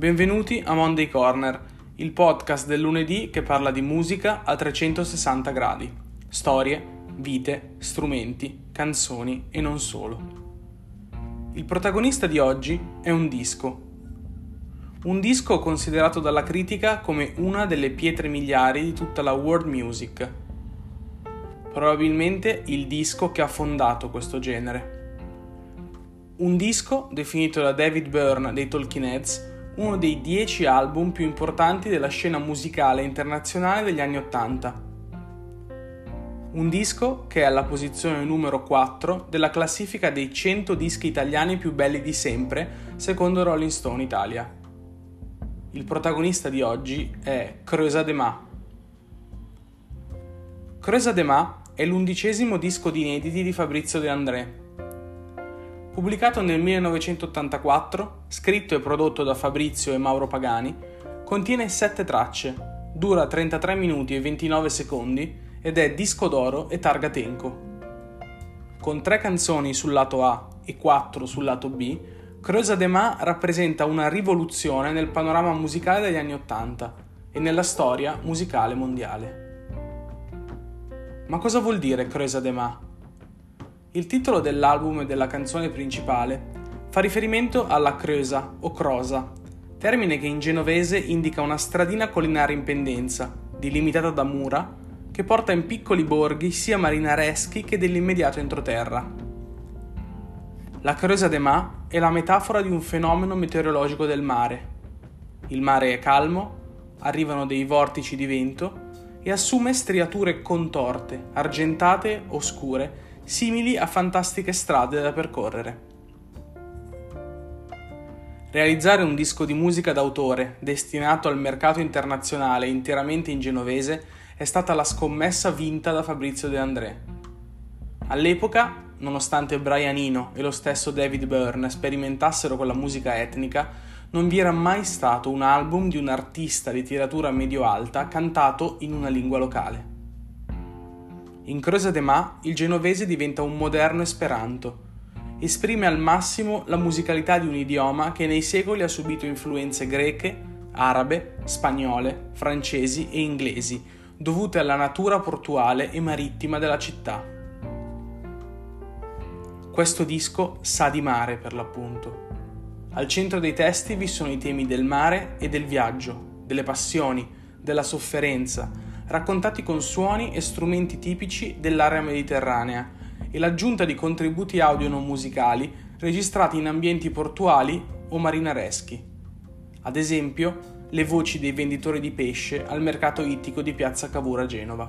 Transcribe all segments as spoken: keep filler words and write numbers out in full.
Benvenuti a Monday Corner, il podcast del lunedì che parla di musica a trecentosessanta gradi, storie, vite, strumenti, canzoni e non solo. Il protagonista di oggi è un disco. Un disco considerato dalla critica come una delle pietre miliari di tutta la world music. Probabilmente il disco che ha fondato questo genere. Un disco definito da David Byrne dei Talking Heads uno dei dieci album più importanti della scena musicale internazionale degli anni Ottanta. Un disco che è alla posizione numero quattro della classifica dei cento dischi italiani più belli di sempre, secondo Rolling Stone Italia. Il protagonista di oggi è Creuza de Mä. Creuza de Mä è l'undicesimo disco di inediti di Fabrizio De André. Pubblicato nel millenovecentottantaquattro, scritto e prodotto da Fabrizio e Mauro Pagani, contiene sette tracce, dura trentatré minuti e ventinove secondi ed è disco d'oro e targa Tenco. Con tre canzoni sul lato A e quattro sul lato B, Creuza de Mä rappresenta una rivoluzione nel panorama musicale degli anni Ottanta e nella storia musicale mondiale. Ma cosa vuol dire Creuza de Mä? Il titolo dell'album e della canzone principale fa riferimento alla Creuza o Crosa, termine che in genovese indica una stradina collinare in pendenza, delimitata da mura, che porta in piccoli borghi sia marinareschi che dell'immediato entroterra. La Creuza de Mä è la metafora di un fenomeno meteorologico del mare. Il mare è calmo, arrivano dei vortici di vento e assume striature contorte, argentate o scure, simili a fantastiche strade da percorrere. Realizzare un disco di musica d'autore destinato al mercato internazionale interamente in genovese è stata la scommessa vinta da Fabrizio De André. All'epoca, nonostante Brian Eno e lo stesso David Byrne sperimentassero con la musica etnica, non vi era mai stato un album di un artista di tiratura medio-alta cantato in una lingua locale. In Creuza de Mä il genovese diventa un moderno esperanto, esprime al massimo la musicalità di un idioma che nei secoli ha subito influenze greche, arabe, spagnole, francesi e inglesi, dovute alla natura portuale e marittima della città. Questo disco sa di mare, per l'appunto. Al centro dei testi vi sono i temi del mare e del viaggio, delle passioni, della sofferenza, raccontati con suoni e strumenti tipici dell'area mediterranea e l'aggiunta di contributi audio non musicali registrati in ambienti portuali o marinareschi. Ad esempio, le voci dei venditori di pesce al mercato ittico di Piazza Cavour a Genova.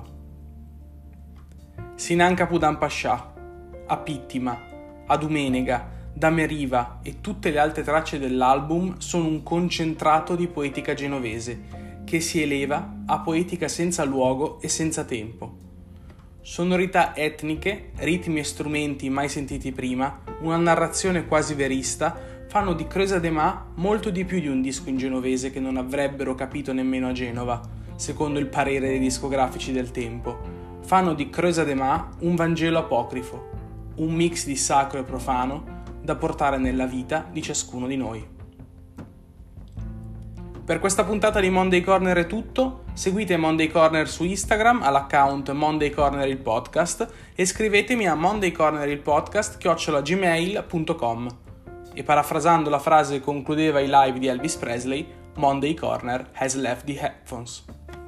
Sinan Kapudan Pasha, Apittima, Adumenega, Dameriva e tutte le altre tracce dell'album sono un concentrato di poetica genovese che si eleva a poetica senza luogo e senza tempo. Sonorità etniche, ritmi e strumenti mai sentiti prima, una narrazione quasi verista fanno di Creuza de Mä molto di più di un disco in genovese che non avrebbero capito nemmeno a Genova, secondo il parere dei discografici del tempo. Fanno di Creuza de Mä un Vangelo apocrifo, un mix di sacro e profano da portare nella vita di ciascuno di noi. Per questa puntata di Monday Corner è tutto, seguite Monday Corner su Instagram all'account Monday Corner il podcast e scrivetemi a mondaycornerilpodcast chiocciola gmail punto com. E parafrasando la frase che concludeva i live di Elvis Presley, Monday Corner has left the headphones.